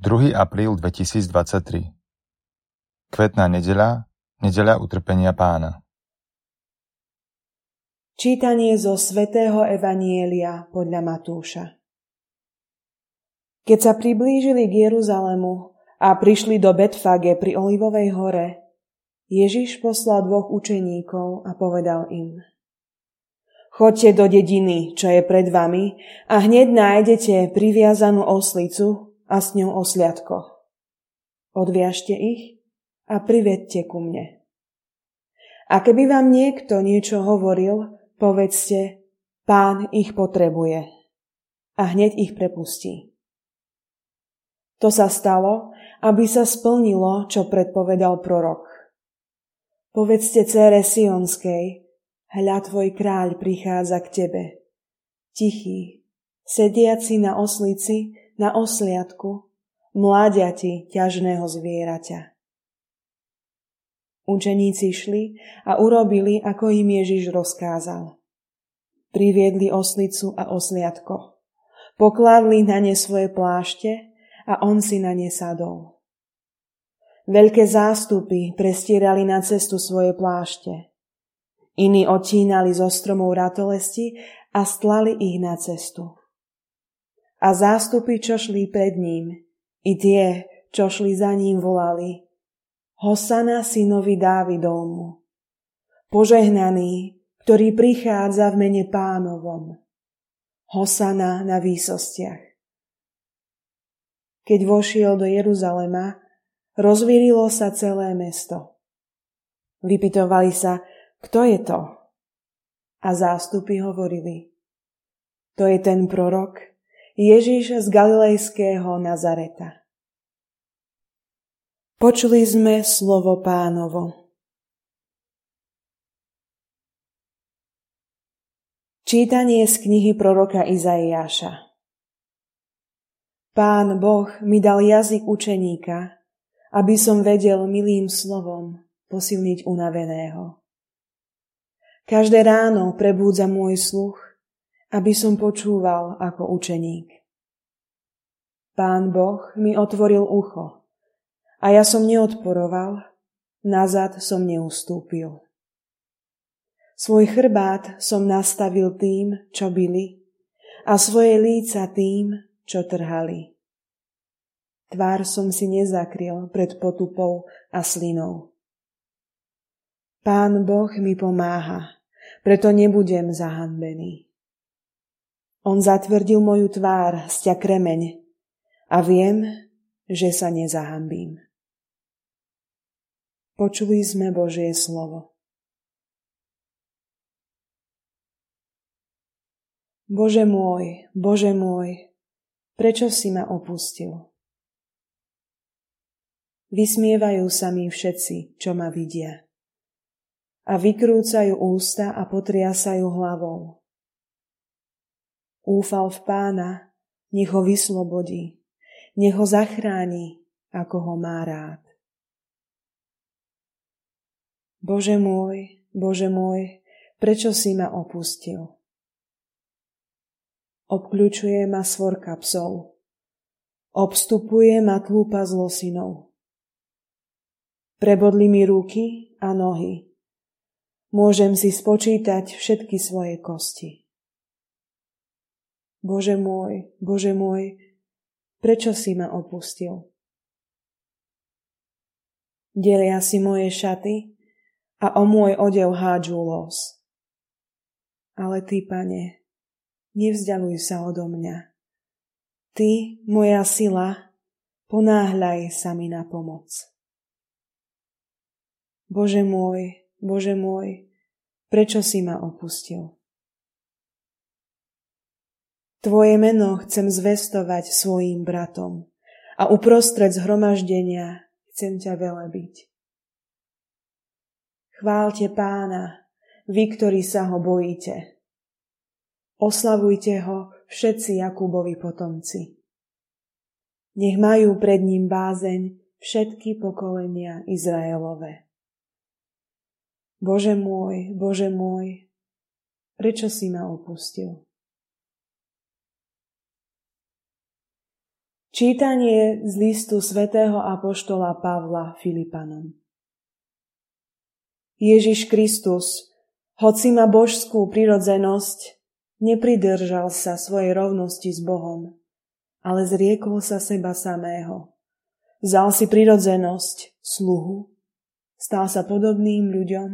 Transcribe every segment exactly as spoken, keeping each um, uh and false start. druhého apríla dvetisícdvadsaťtri Kvetná nedeľa, nedeľa utrpenia Pána. Čítanie zo svätého evanjelia podľa Matúša. Keď sa priblížili k Jeruzalému a prišli do Betfage pri Olivovej hore, Ježiš poslal dvoch učeníkov a povedal im: Choďte do dediny, čo je pred vami, a hneď nájdete priviazanú oslicu a s ňou osliadko. Odviažte ich a privedte ku mne. A keby vám niekto niečo hovoril, povedzte: Pán ich potrebuje. A hneď ich prepustí. To sa stalo, aby sa splnilo, čo predpovedal prorok. Povedzte cére Sionskej: Hľa, tvoj kráľ prichádza k tebe, tichý, sediaci na oslici, na osliadku, mláďati ťažného zvieraťa. Učeníci šli a urobili, ako im Ježiš rozkázal. Priviedli oslicu a osliadko. Pokladli na ne svoje plášte a on si na ne sadol. Veľké zástupy prestierali na cestu svoje plášte. Iní odtínali zo stromov ratolesti a stlali ich na cestu. A zástupy, čo šli pred ním, i tie, čo šli za ním, volali: Hosana synovi Dávidovmu, požehnaný, ktorý prichádza v mene Pánovom, Hosana na výsostiach. Keď vošiel do Jeruzalema, rozvírilo sa celé mesto. Vypytovali sa: Kto je to? A zástupy hovorili: To je ten prorok, Ježiš z Galilejského Nazareta. Počuli sme slovo Pánovo. Čítanie z knihy proroka Izaiáša. Pán Boh mi dal jazyk učeníka, aby som vedel milým slovom posilniť unaveného. Každé ráno prebúdza môj sluch, aby som počúval ako učeník. Pán Boh mi otvoril ucho, a ja som neodporoval, nazad som neustúpil. Svoj chrbát som nastavil tým, čo bili, a svoje líca tým, čo trhali. Tvár som si nezakryl pred potupou a slinou. Pán Boh mi pomáha, preto nebudem zahanbený. On zatvrdil moju tvár, sťa kremeň, a viem, že sa nezahanbím. Počuli sme Božie slovo. Bože môj, Bože môj, prečo si ma opustil? Vysmievajú sa mi všetci, čo ma vidia. A vykrúcajú ústa a potriasajú hlavou. Úfal v Pána, nech ho vyslobodí, nech ho zachráni, ako ho má rád. Bože môj, Bože môj, prečo si ma opustil? Obkľučuje ma svorka psov, obstupuje ma tlúpa zlosinov. Prebodli mi ruky a nohy, môžem si spočítať všetky svoje kosti. Bože môj, Bože môj, prečo si ma opustil? Delia si moje šaty a o môj odev hádžu los. Ale Ty, Pane, nevzdaluj sa odo mňa. Ty, moja sila, ponáhľaj sa mi na pomoc. Bože môj, Bože môj, prečo si ma opustil? Tvoje meno chcem zvestovať svojim bratom a uprostred zhromaždenia chcem ťa velebiť. Chváľte Pána, vy, ktorí sa ho bojíte. Oslavujte ho všetci Jakubovi potomci. Nech majú pred ním bázeň všetky pokolenia Izraelove. Bože môj, Bože môj, prečo si ma opustil? Čítanie z listu svätého apoštola Pavla Filipanom. Ježiš Kristus, hoci má božskú prirodzenosť, nepridržal sa svojej rovnosti s Bohom, ale zriekol sa seba samého. Vzal si prirodzenosť sluhu, stal sa podobným ľuďom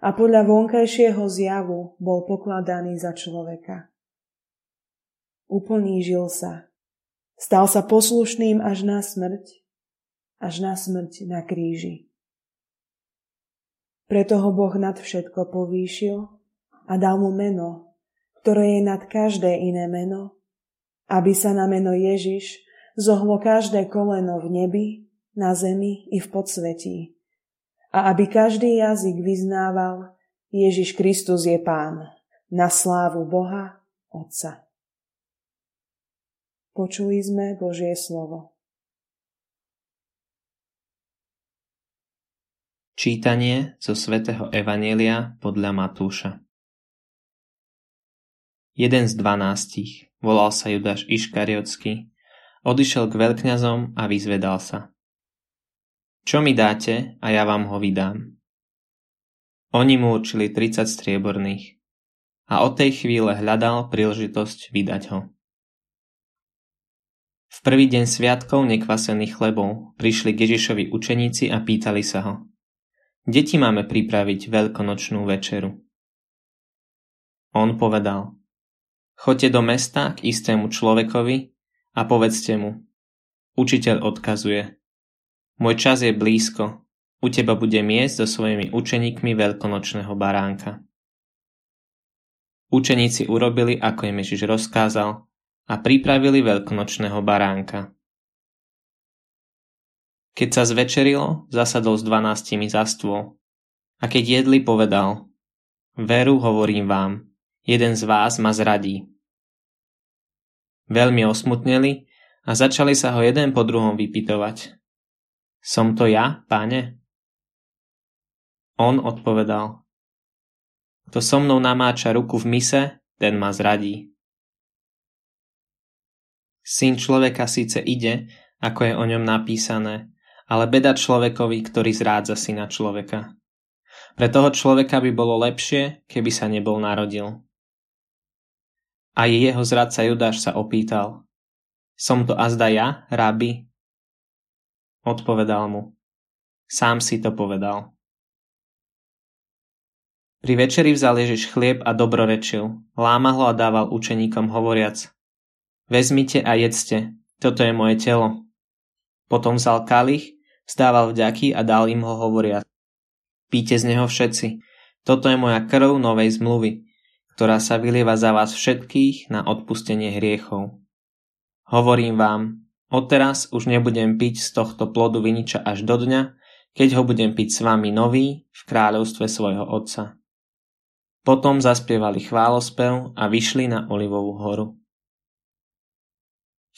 a podľa vonkajšieho zjavu bol pokladaný za človeka. Uponížil sa. Stal sa poslušným až na smrť, až na smrť na kríži. Preto ho Boh nad všetko povýšil a dal mu meno, ktoré je nad každé iné meno, aby sa na meno Ježiš zohlo každé koleno v nebi, na zemi i v podsvetí a aby každý jazyk vyznával: Ježiš Kristus je Pán, na slávu Boha Otca. Počuli sme Božie slovo. Čítanie zo svätého Evanjelia podľa Matúša. Jeden z dvanástich, volal sa Judáš Iškariotský, odišiel k veľkňazom a vyzvedal sa: Čo mi dáte a ja vám ho vydám? Oni mu určili tridsať strieborných a od tej chvíle hľadal príležitosť vydať ho. V prvý deň sviatkov nekvasených chlebov prišli k Ježišovi učeníci a pýtali sa ho: Deti, máme pripraviť veľkonočnú večeru. On povedal: Choďte do mesta k istému človekovi a povedzte mu: Učiteľ odkazuje: Môj čas je blízko, u teba budem jesť so svojimi učeníkmi veľkonočného baránka. Učeníci urobili, ako im Ježiš rozkázal, a pripravili veľkonočného baránka. Keď sa zvečerilo, zasadol s dvanástimi za stôl. A keď jedli, povedal: Veru hovorím vám, jeden z vás ma zradí. Veľmi osmutneli a začali sa ho jeden po druhom vypytovať: Som to ja, Pane? On odpovedal: Kto so mnou namáča ruku v mise, ten ma zradí. Syn človeka síce ide, ako je o ňom napísané, ale beda človekovi, ktorý zrádza syna človeka. Pre toho človeka by bolo lepšie, keby sa nebol narodil. Aj jeho zradca Judáš sa opýtal: Som to azda ja, rabi? Odpovedal mu: Sám si to povedal. Pri večeri vzal Ježiš chlieb a dobrorečil, lámal ho a dával učeníkom hovoriac: Vezmite a jedzte, toto je moje telo. Potom vzal kalich, vzdával vďaky a dal im ho hovoriac: Píte z neho všetci, toto je moja krv novej zmluvy, ktorá sa vylieva za vás všetkých na odpustenie hriechov. Hovorím vám, odteraz už nebudem piť z tohto plodu viniča až do dňa, keď ho budem piť s vami nový v kráľovstve svojho Otca. Potom zaspievali chválospev a vyšli na Olivovú horu.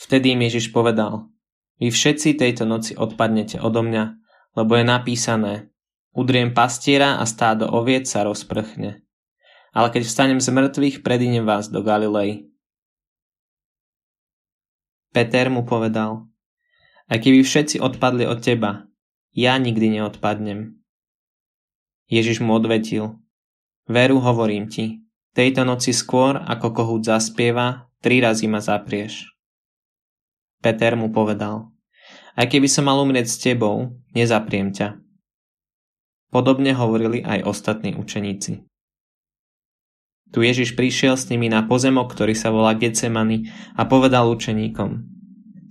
Vtedy im Ježiš povedal: Vy všetci tejto noci odpadnete odo mňa, lebo je napísané: Udriem pastiera a stádo oviec sa rozprchne. Ale keď vstanem z mŕtvych, predídem vás do Galilei. Peter mu povedal: Aj keby všetci odpadli od teba, ja nikdy neodpadnem. Ježiš mu odvetil: Veru hovorím ti, tejto noci skôr, ako kohút zaspieva, tri razy ma zaprieš. Peter mu povedal: Aj keby som mal umrieť s tebou, nezapriem ťa. Podobne hovorili aj ostatní učeníci. Tu Ježiš prišiel s nimi na pozemok, ktorý sa volá Getsemani, a povedal učeníkom: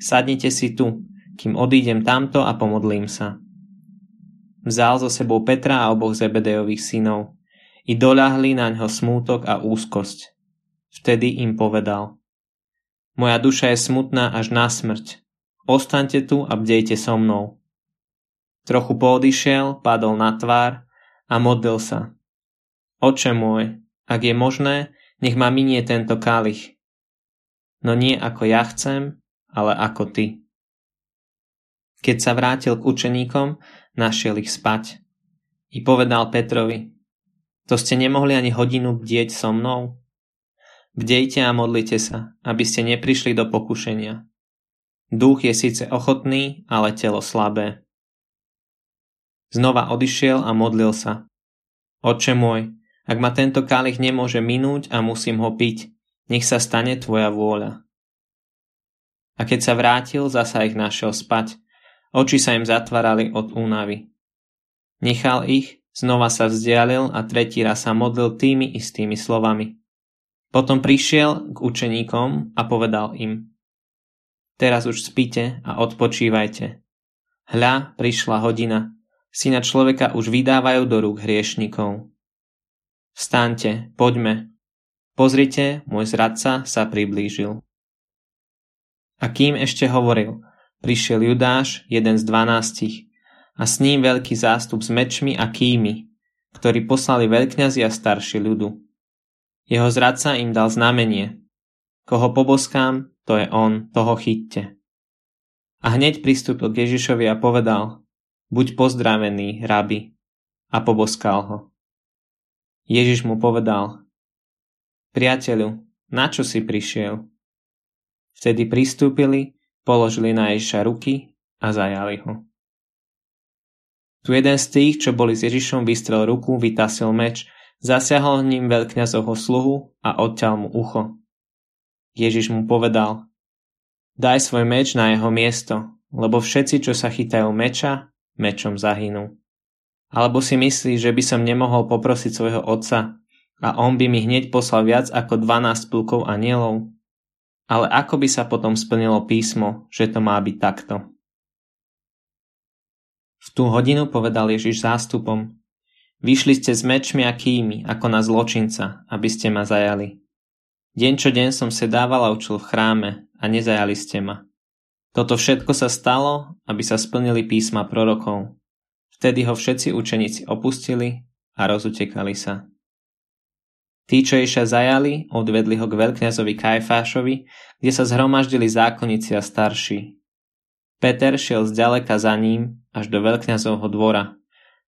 Sadnite si tu, kým odídem tamto a pomodlím sa. Vzal so sebou Petra a oboch Zebedejových synov i doľahli na ňo smútok a úzkosť. Vtedy im povedal: Moja duša je smutná až na smrť. Ostaňte tu a bdejte so mnou. Trochu poodišiel, padol na tvár a modlil sa: Oče môj, ak je možné, nech ma minie tento kalich. No nie ako ja chcem, ale ako ty. Keď sa vrátil k učeníkom, našiel ich spať. I povedal Petrovi: To ste nemohli ani hodinu bdieť so mnou? Bdejte a modlite sa, aby ste neprišli do pokušenia. Duch je síce ochotný, ale telo slabé. Znova odišiel a modlil sa. Otče môj, ak ma tento kálich nemôže minúť a musím ho piť, nech sa stane tvoja vôľa. A keď sa vrátil, zasa ich našiel spať. Oči sa im zatvárali od únavy. Nechal ich, znova sa vzdialil a tretí raz sa modlil tými istými slovami. Potom prišiel k učeníkom a povedal im: Teraz už spíte a odpočívajte. Hľa, prišla hodina. Syna človeka už vydávajú do rúk hriešnikov. Vstaňte, poďme. Pozrite, môj zradca sa priblížil. A kým ešte hovoril, prišiel Judáš, jeden z dvanástich, a s ním veľký zástup s mečmi a kými, ktorí poslali veľkňazi a starší ľudu. Jeho zradca im dal znamenie: Koho poboskám, to je on, toho chyťte. A hneď pristúpil k Ježišovi a povedal: Buď pozdravený, rabi, a poboskal ho. Ježiš mu povedal: Priateľu, na čo si prišiel? Vtedy pristúpili, položili na Ježiša ruky a zajali ho. Tu jeden z tých, čo boli s Ježišom, vystrel ruku, vytasil meč, zasiahol ním veľkňazovho sluhu a odťal mu ucho. Ježiš mu povedal: Daj svoj meč na jeho miesto, lebo všetci, čo sa chytajú meča, mečom zahynú. Alebo si myslíš, že by som nemohol poprosiť svojho otca a on by mi hneď poslal viac ako dvanásť plukov anielov? Ale ako by sa potom splnilo písmo, že to má byť takto? V tú hodinu povedal Ježiš zástupom: Vyšli ste s mečmi a kými ako na zločinca, aby ste ma zajali. Deň čo deň som sedával a učil v chráme a nezajali ste ma. Toto všetko sa stalo, aby sa splnili písma prorokov. Vtedy ho všetci učeníci opustili a rozutekali sa. Tí, čo Ježiša zajali, odvedli ho k veľkňazovi Kajfášovi, kde sa zhromaždili zákonníci a starší. Peter šiel zďaleka za ním až do veľkňazovho dvora.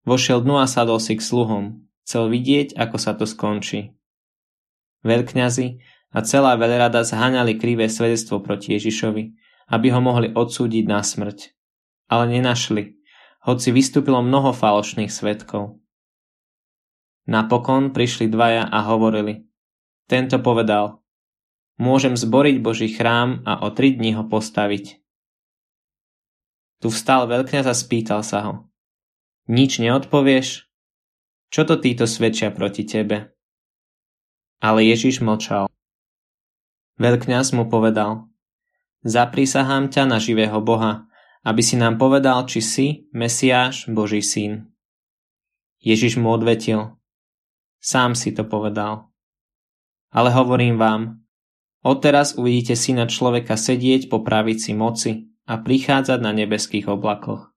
Vošiel dnu a sadol si k sluhom. Chcel vidieť, ako sa to skončí. Veľkňazi a celá veľrada zháňali krivé svedectvo proti Ježišovi, aby ho mohli odsúdiť na smrť. Ale nenašli, hoci vystúpilo mnoho falošných svedkov. Napokon prišli dvaja a hovorili. Tento povedal: Môžem zboriť Boží chrám a o tri dni ho postaviť. Tu vstal veľkňaz a spýtal sa ho: Nič neodpovieš? Čo to títo svedčia proti tebe? Ale Ježiš mlčal. Veľkňaz mu povedal: Zaprísahám ťa na živého Boha, aby si nám povedal, či si Mesiáš, Boží syn. Ježiš mu odvetil: Sám si to povedal. Ale hovorím vám, odteraz uvidíte Syna človeka sedieť po pravici moci a prichádzať na nebeských oblakoch.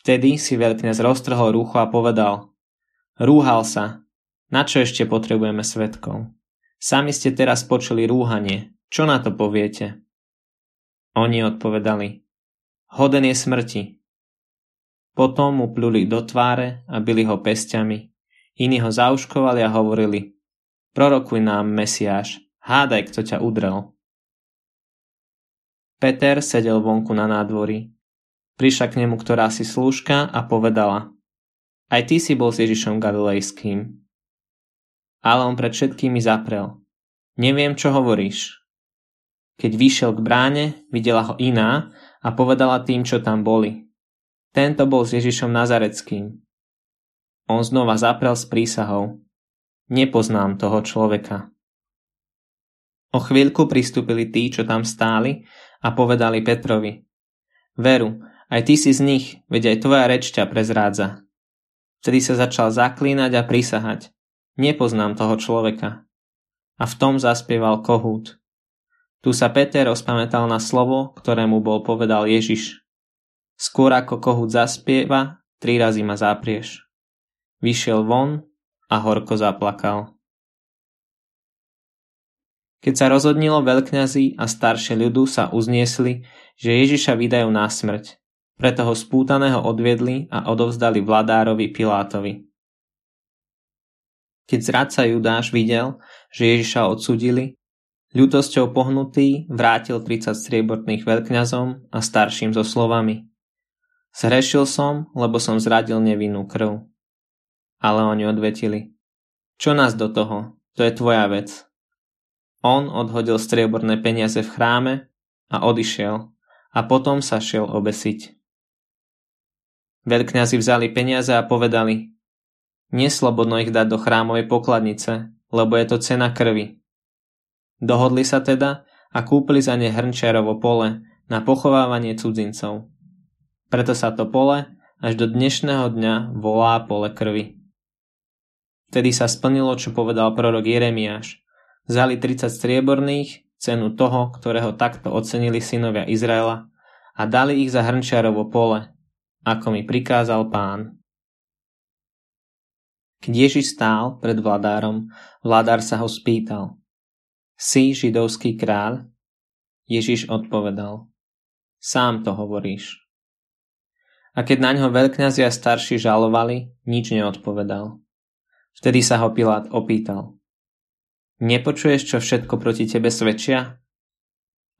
Vtedy si veľkňaz roztrhol rúcho a povedal: Rúhal sa, na čo ešte potrebujeme svedkov? Sami ste teraz počuli rúhanie, čo na to poviete? Oni odpovedali: Hoden je smrti. Potom mu pluli do tváre a bili ho pesťami. Iní ho zauškovali a hovorili: Prorokuj nám, Mesiáš, hádaj, kto ťa udrel. Peter sedel vonku na nádvorí. Prišla k nemu ktorási slúžka a povedala: Aj ty si bol s Ježišom Galilejským. Ale on pred všetkými zaprel: Neviem, čo hovoríš. Keď vyšiel k bráne, videla ho iná a povedala tým, čo tam boli: Tento bol s Ježišom Nazaretským. On znova zaprel s prísahou: Nepoznám toho človeka. O chvíľku pristúpili tí, čo tam stáli, a povedali Petrovi: Veru, aj ty si z nich, veď aj tvoja reč ťa prezrádza. Vtedy sa začal zaklínať a prísahať: Nepoznám toho človeka. A v tom zaspieval kohút. Tu sa Peter rozpamätal na slovo, ktoré mu bol povedal Ježiš: Skôr ako kohút zaspieva, tri razy ma zaprieš. Vyšiel von a horko zaplakal. Keď sa rozhodnilo, veľkňazi a staršie ľudu sa uzniesli, že Ježiša vydajú na smrť. Preto ho spútaného odviedli a odovzdali vladárovi Pilátovi. Keď zradca Judáš videl, že Ježiša odsúdili, Ľudosťou pohnutý vrátil tridsať strieborných veľkňazom a starším so slovami: Zhrešil som, lebo som zradil nevinnú krv. Ale oni odvetili: Čo nás do toho, to je tvoja vec. On odhodil strieborné peniaze v chráme a odišiel a potom sa šiel obesiť. Veľkňazi vzali peniaze a povedali: Neslobodno ich dať do chrámovej pokladnice, lebo je to cena krvi. Dohodli sa teda a kúpili za ne hrnčiarovo pole na pochovávanie cudzincov. Preto sa to pole až do dnešného dňa volá pole krvi. Vtedy sa splnilo, čo povedal prorok Jeremiáš: Vzali tridsať strieborných, cenu toho, ktorého takto ocenili synovia Izraela, a dali ich za hrnčiarovo pole, ako mi prikázal Pán. Keď Ježiš stál pred vladárom, vladár sa ho spýtal: Si židovský kráľ? Ježiš odpovedal: Sám to hovoríš. A keď na ňo veľkňazi a starší žalovali, nič neodpovedal. Vtedy sa ho Pilát opýtal: Nepočuješ, čo všetko proti tebe svedčia?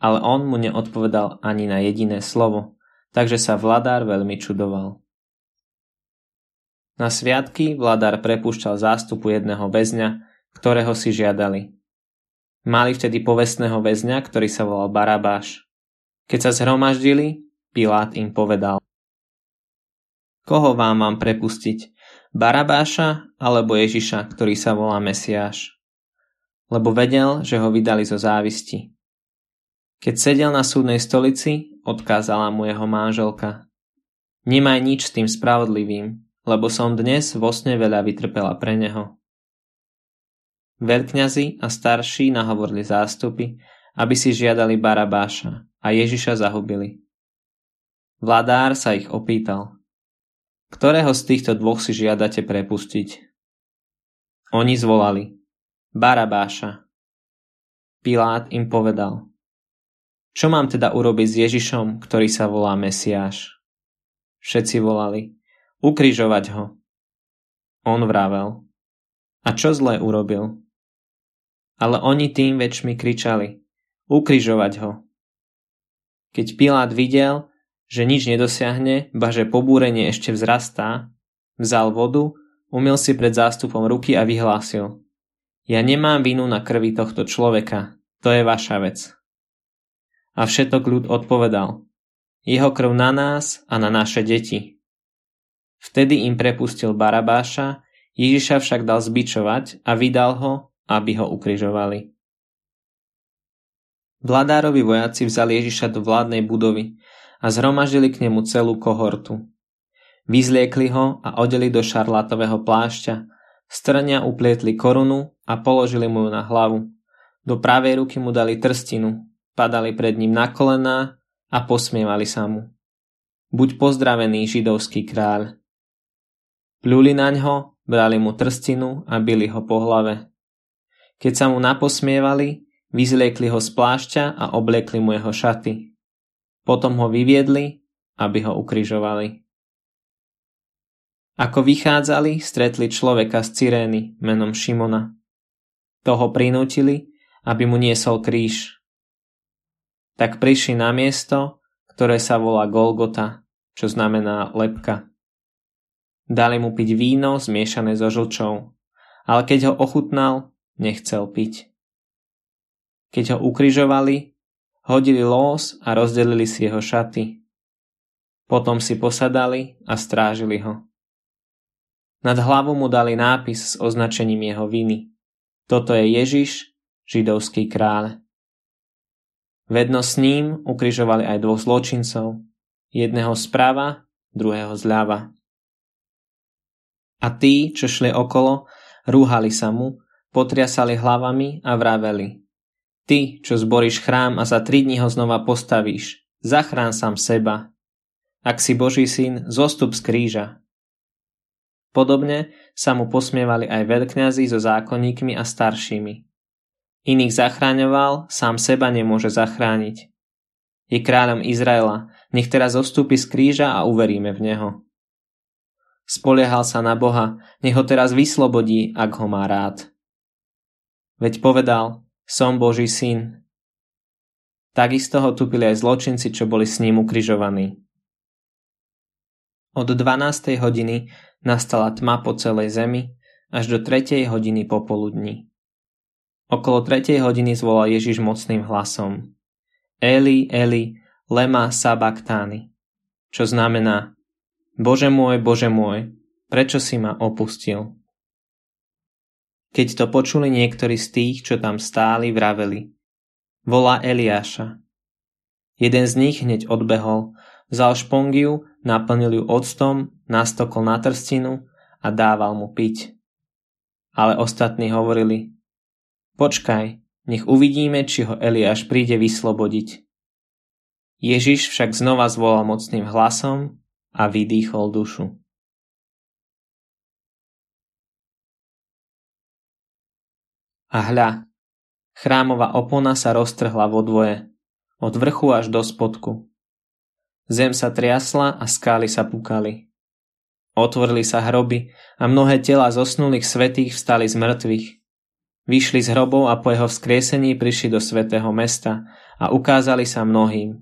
Ale on mu neodpovedal ani na jediné slovo, takže sa vladár veľmi čudoval. Na sviatky vladár prepúšťal zástupu jedného väzňa, ktorého si žiadali. Mali vtedy povestného väzňa, ktorý sa volal Barabáš. Keď sa zhromaždili, Pilát im povedal: Koho vám mám prepustiť? Barabáša alebo Ježiša, ktorý sa volá Mesiáš? Lebo vedel, že ho vydali zo závisti. Keď sedel na súdnej stolici, odkázala mu jeho manželka: Nemaj nič s tým spravodlivým, lebo som dnes vo sne veľa vytrpela pre neho. Veľkňazi a starší nahovorili zástupy, aby si žiadali Barabáša, a Ježiša zahubili. Vladár sa ich opýtal: Ktorého z týchto dvoch si žiadate prepustiť? Oni zvolali: Barabáša. Pilát im povedal: Čo mám teda urobiť s Ježišom, ktorý sa volá Mesiáš? Všetci volali: Ukrižovať ho. On vravel: A čo zlé urobil? Ale oni tým väčšmi kričali: Ukrižovať ho. Keď Pilát videl, že nič nedosiahne, ba že pobúrenie ešte vzrastá, vzal vodu, umyl si pred zástupom ruky a vyhlásil: Ja nemám vinu na krvi tohto človeka, to je vaša vec. A všetok ľud odpovedal: Jeho krv na nás a na naše deti. Vtedy im prepustil Barabáša, Ježiša však dal zbičovať a vydal ho, aby ho ukrižovali. Vladárovi vojaci vzali Ježiša do vládnej budovy a zhromaždili k nemu celú kohortu. Vyzliekli ho a odeli do šarlátového plášťa, strania uplietli korunu a položili mu ju na hlavu. Do pravej ruky mu dali trstinu, padali pred ním na kolená a posmievali sa mu: Buď pozdravený, židovský kráľ. Pľuli na ňo, brali mu trstinu a bili ho po hlave. Keď sa mu naposmievali, vyzliekli ho z plášťa a obliekli mu jeho šaty. Potom ho vyviedli, aby ho ukrižovali. Ako vychádzali, stretli človeka z Cyrény menom Šimona. Toho prinútili, aby mu niesol kríž. Tak prišli na miesto, ktoré sa volá Golgota, čo znamená lebka. Dali mu piť víno zmiešané so žlčou, ale keď ho ochutnal, nechcel piť. Keď ho ukrižovali, hodili lós a rozdelili si jeho šaty. Potom si posadali a strážili ho. Nad hlavu mu dali nápis s označením jeho viny: Toto je Ježiš, židovský kráľ. Vedno s ním ukrižovali aj dvoch zločincov, jedného zprava, druhého zľava. A tí, čo šli okolo, rúhali sa mu, potriasali hlavami a vraveli: Ty, čo zboríš chrám a za tri dní ho znova postavíš, zachrán sám seba. Ak si Boží syn, zostup z kríža. Podobne sa mu posmievali aj veľkňazi so zákonníkmi a staršími. Iných zachráňoval, sám seba nemôže zachrániť. Je kráľom Izraela, nech teraz zostúpi z kríža a uveríme v neho. Spoliehal sa na Boha, nech ho teraz vyslobodí, ak ho má rád. Veď povedal: som Boží syn. Takisto ho tupili aj zločinci, čo boli s ním ukrižovaní. Od dvanástej hodiny nastala tma po celej zemi až do tretej hodiny popoludní. Okolo tretej hodiny zvolal Ježiš mocným hlasom: Eli, Eli, lema sabachthani, čo znamená: Bože môj, Bože môj, prečo si ma opustil? Keď to počuli niektorí z tých, čo tam stáli, vraveli: Volá Eliáša. Jeden z nich hneď odbehol, vzal špongiu, naplnil ju octom, nastokol na trstinu a dával mu piť. Ale ostatní hovorili: Počkaj, nech uvidíme, či ho Eliáš príde vyslobodiť. Ježiš však znova zvolal mocným hlasom a vydýchol dušu. A hľa, chrámová opona sa roztrhla vo dvoje, od vrchu až do spodku. Zem sa triasla a skály sa pukali. Otvorili sa hroby a mnohé tela zosnulých svätých vstali z mŕtvych. Vyšli z hrobov a po jeho vzkriesení prišli do svätého mesta a ukázali sa mnohým.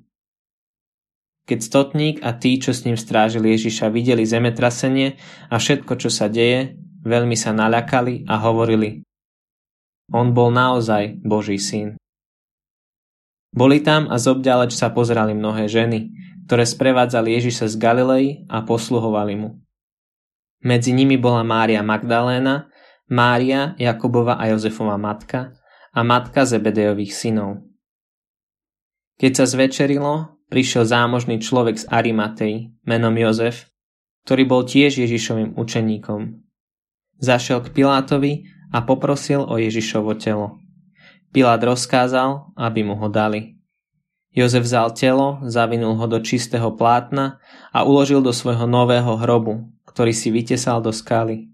Keď stotník a tí, čo s ním strážili Ježiša, videli zemetrasenie a všetko, čo sa deje, veľmi sa naľakali a hovorili: On bol naozaj Boží syn. Boli tam a zobďaleč sa pozerali mnohé ženy, ktoré sprevádzali Ježiša z Galilei a posluhovali mu. Medzi nimi bola Mária Magdaléna, Mária, Jakubova a Jozefova matka a matka Zebedejových synov. Keď sa zvečerilo, prišiel zámožný človek z Arimatej, menom Jozef, ktorý bol tiež Ježišovým učeníkom. Zašiel k Pilátovi a poprosil o Ježišovo telo. Pilát rozkázal, aby mu ho dali. Jozef vzal telo, zavinul ho do čistého plátna a uložil do svojho nového hrobu, ktorý si vytesal do skaly.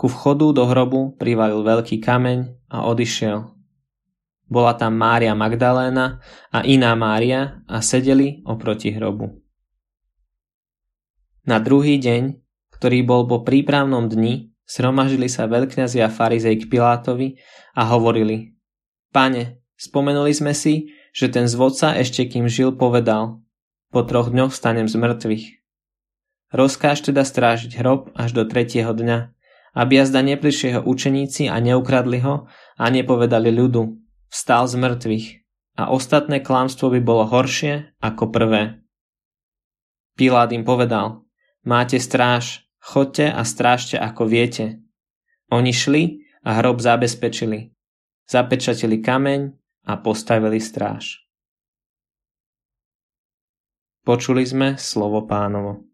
Ku vchodu do hrobu privalil veľký kameň a odišiel. Bola tam Mária Magdaléna a iná Mária a sedeli oproti hrobu. Na druhý deň, ktorý bol po prípravnom dni, zhromaždili sa veľkňazi a farizej k Pilátovi a hovorili: Pane, spomenuli sme si, že ten zvodca ešte kým žil povedal: Po troch dňoch stanem z mŕtvych. Rozkáž teda strážiť hrob až do tretieho dňa, aby azda neprišli jeho učeníci a neukradli ho a nepovedali ľudu: Vstal z mŕtvych, a ostatné klamstvo by bolo horšie ako prvé. Pilát im povedal: Máte stráž, chodte a strážte ako viete. Oni šli a hrob zabezpečili. Zapečatili kameň a postavili stráž. Počuli sme slovo Pánovo.